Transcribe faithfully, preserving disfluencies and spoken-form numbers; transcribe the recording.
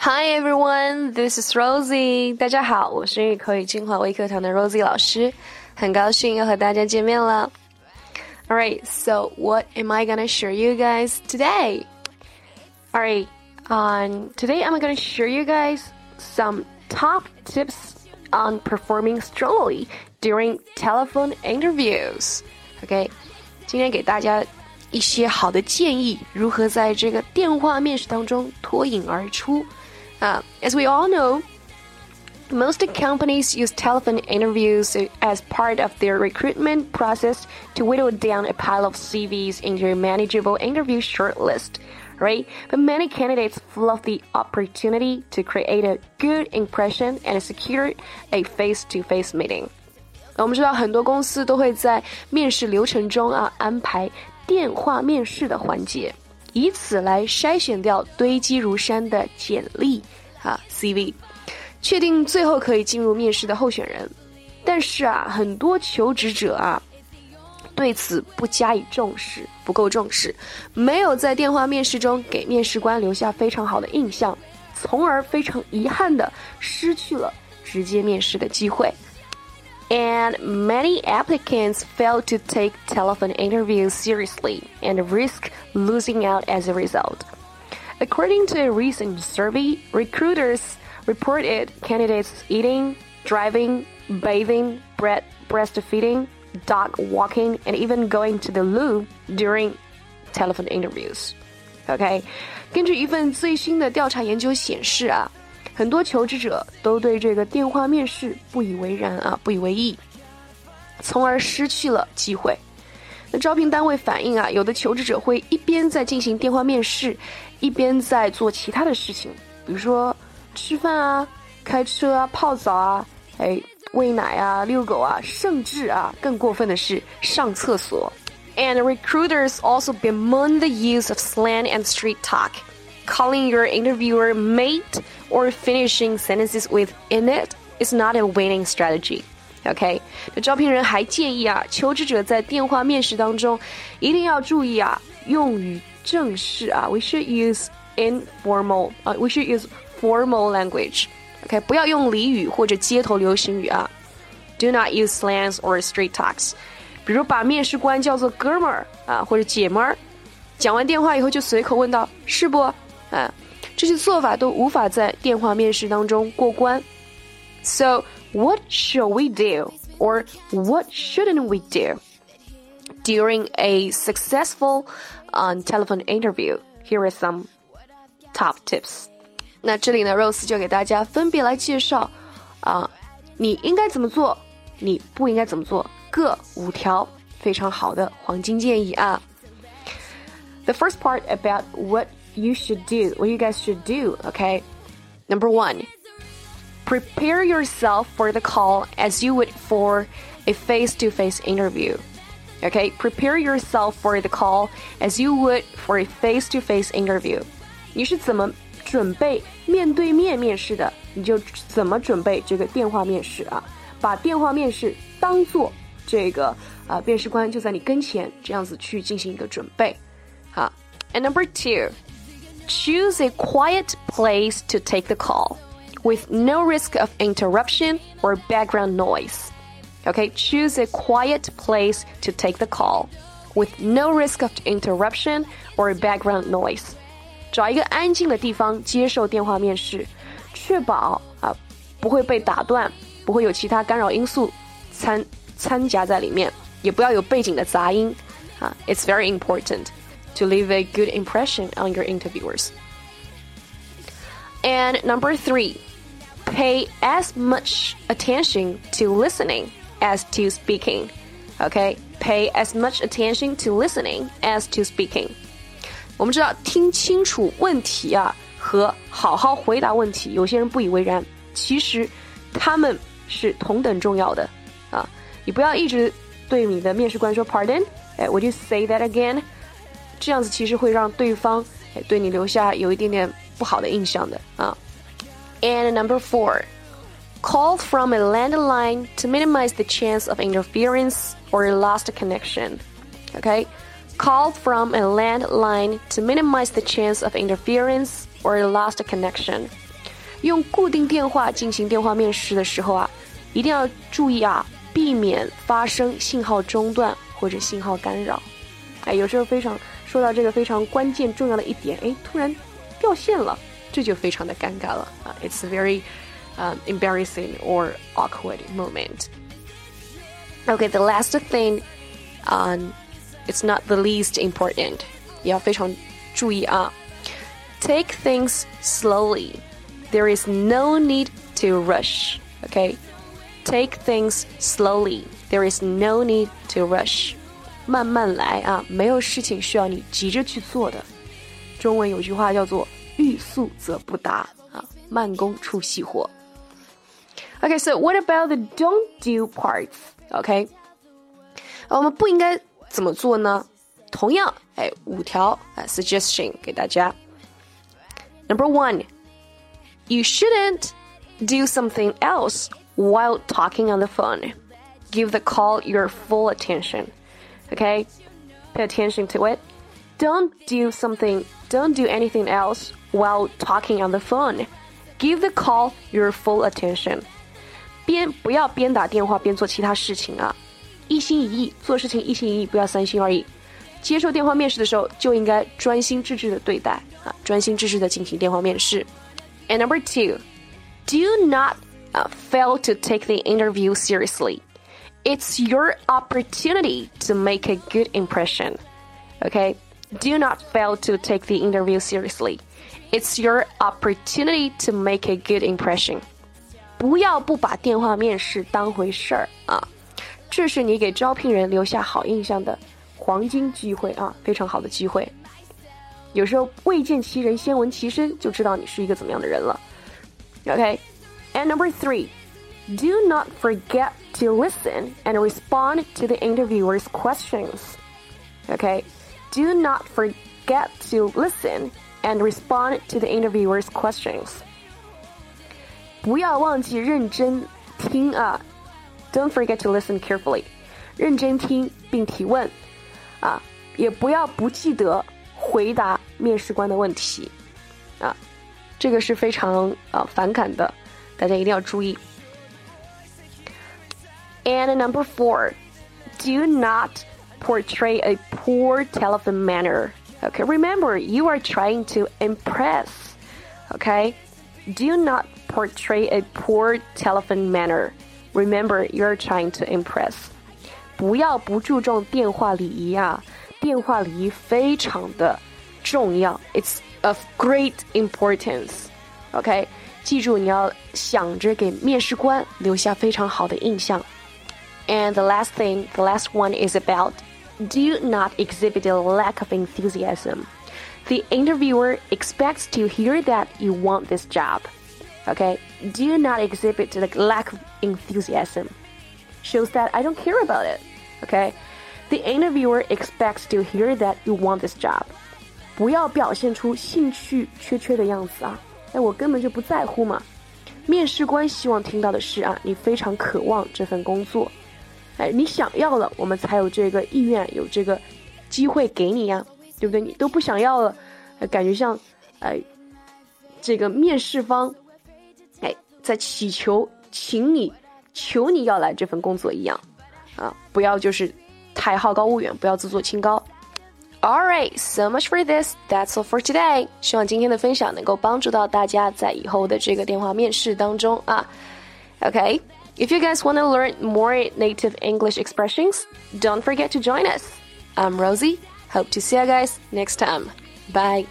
Hi everyone, this is Rosie. 大家好，我是日语口语精华微课堂的 Rosie 老师，很高兴又和大家见面了。Alright, so what am I gonna show you guys today? Alright, um, today I'm gonna show you guys some top tips on performing strongly during telephone interviews. Okay, 今天给大家一些好的建议，如何在这个电话面试当中脱颖而出。Uh, as we all know, most companies use telephone interviews as part of their recruitment process to whittle down a pile of C Vs into a manageable interview shortlist, right? But many candidates fluff the opportunity to create a good impression and secure a face-to-face meeting. 我们知道很多公司都会在面试流程中啊安排电话面试的环节，以此来筛选掉堆积如山的简历啊 C V， 确定最后可以进入面试的候选人。但是啊，很多求职者啊对此不加以重视，不够重视，没有在电话面试中给面试官留下非常好的印象，从而非常遗憾地失去了直接面试的机会。And many applicants fail to take telephone interviews seriously and risk losing out as a result. According to a recent survey, recruiters reported candidates eating, driving, bathing, breastfeeding, dog walking, and even going to the loo during telephone interviews. Okay, 根据一份最新的调查研究显示啊，很多求职者都对这个电话面试不以为然啊，不以为意，从而失去了机会。那招聘单位反映啊，有的求职者会一边在进行电话面试，一边在做其他的事情，比如说吃饭啊、开车啊、泡澡啊、哎、喂奶啊、遛狗啊，甚至啊，更过分的是上厕所。And recruiters also bemoan the use of slang and street talk.Calling your interviewer mate or finishing sentences with "in it" is not a winning strategy. Okay. 这招聘人还建议啊，求职者在电话面试当中一定要注意啊，用语正式啊。We should use informal. 啊、uh, ，We should use formal language. Okay. 不要用俚语或者街头流行语啊。Do not use slangs or street talks. 比如把面试官叫做哥们儿啊，或者姐们儿。讲完电话以后就随口问道：“是不？”啊，这些做法都无法在电话面试当中过关。So, what should we do, or what shouldn't we do during a successful um, telephone interview? Here are some top tips. 那这里呢 ，Rose 就给大家分别来介绍啊，你应该怎么做，你不应该怎么做，各五条非常好的黄金建议啊。The first part about what.You should do, what you guys should do, okay? Number one, prepare yourself for the call as you would for a face-to-face interview, okay? Prepare yourself for the call as you would for a face-to-face interview. 你是怎么准备面对面面试的，你就怎么准备这个电话面试啊？把电话面试当作这个啊，面试官就在你跟前，这样子去进行一个准备，啊。And number two.Choose a quiet place to take the call with no risk of interruption or background noise. Okay, choose a quiet place to take the call with no risk of interruption or background noise. 找一个安静的地方接受电话面试，确保啊不会被打断，不会有其他干扰因素掺掺杂在里面，也不要有背景的杂音啊。It's very important.To leave a good impression on your interviewers. And number three, pay as much attention to listening as to speaking. Okay, pay as much attention to listening as to speaking. 我们知道听清楚问题啊和好好回答问题，有些人不以为然，其实他们是同等重要的啊！你不要一直对你的面试官说 "Pardon, would you say that again?"这样子其实会让对方对你留下有一点点不好的印象的啊。And number four, call from a landline to minimize the chance of interference or lost connection. Okay, Call from a landline to minimize the chance of interference or lost connection. 用固定电话进行电话面试的时候啊，一定要注意啊，避免发生信号中断或者信号干扰。哎，有时候非常说到这个非常关键重要的一点，哎，突然掉线了，这就非常的尴尬了啊。It's a very、um, embarrassing or awkward moment. Okay, the last thing on.It's not the least important. 也要非常注意啊。Take things slowly. There is no need to rush. Okay? Take things slowly. There is no need to rush. 慢慢来啊，没有事情需要你急着去做的。中文有句话叫做欲速则不达啊，慢工出细活。Okay, so what about the don't do parts? Okay? 我们不应该怎么做呢？同样，哎，五条啊 suggestion 给大家。Number one, you shouldn't do something else while talking on the phone. Give the call your full attention. Okay, pay attention to it. Don't do something. Don't do anything else while talking on the phone. Give the call your full attention. 边不要边打电话边做其他事情啊。一心一意做事情，一心一意，不要三心二意。接受电话面试的时候，就应该专心致志的对待啊，专心致志的进行电话面试。And number two, do not、uh, fail to take the interview seriously. It's your opportunity to make a good impression. Okay, do not fail to take the interview seriously. It's your opportunity to make a good impression. 不要不把电话面试当回事儿啊。这是你给招聘人留下好印象的黄金机会啊，非常好的机会。有时候未见其人先闻其声，就知道你是一个怎么样的人了。Okay, and number three, do not forget to listen and respond to the interviewer's questions. Okay, do not forget to listen and respond to the interviewer's questions. 不要忘记认真听啊。Don't forget to listen carefully. 认真听并提问，啊，也不要不记得回答面试官的问题，啊，这个是非常啊反感的，大家一定要注意。And number four, do not portray a poor telephone manner. Okay, remember you are trying to impress. Okay, do not portray a poor telephone manner.Remember, you're trying to impress. 不要不注重电话礼仪啊，电话礼仪非常的重要。It's of great importance. OK， 记住你要想着给面试官留下非常好的印象。And the last thing, the last one is about do not exhibit a lack of enthusiasm. The interviewer expects to hear that you want this job.Okay, do not exhibit the lack of enthusiasm. Shows that I don't care about it. Okay, the interviewer expects to hear that you want this job. 不要表现出兴趣缺缺的样子啊！哎，我根本就不在乎嘛。面试官希望听到的是啊，你非常渴望这份工作，哎，你想要了，我们才有这个意愿，有这个机会给你呀，对不对？你都不想要了，感觉像哎，这个面试方。在祈求请你求你要来这份工作一样啊，不要就是太好高骛远，不要自作清高。Alright, so much for this. That's all for today. 希望今天的分享能够帮助到大家在以后的这个电话面试当中啊。Okay, if you guys want to learn more native English expressions, don't forget to join us. I'm Rosie. Hope to see you guys next time. Bye.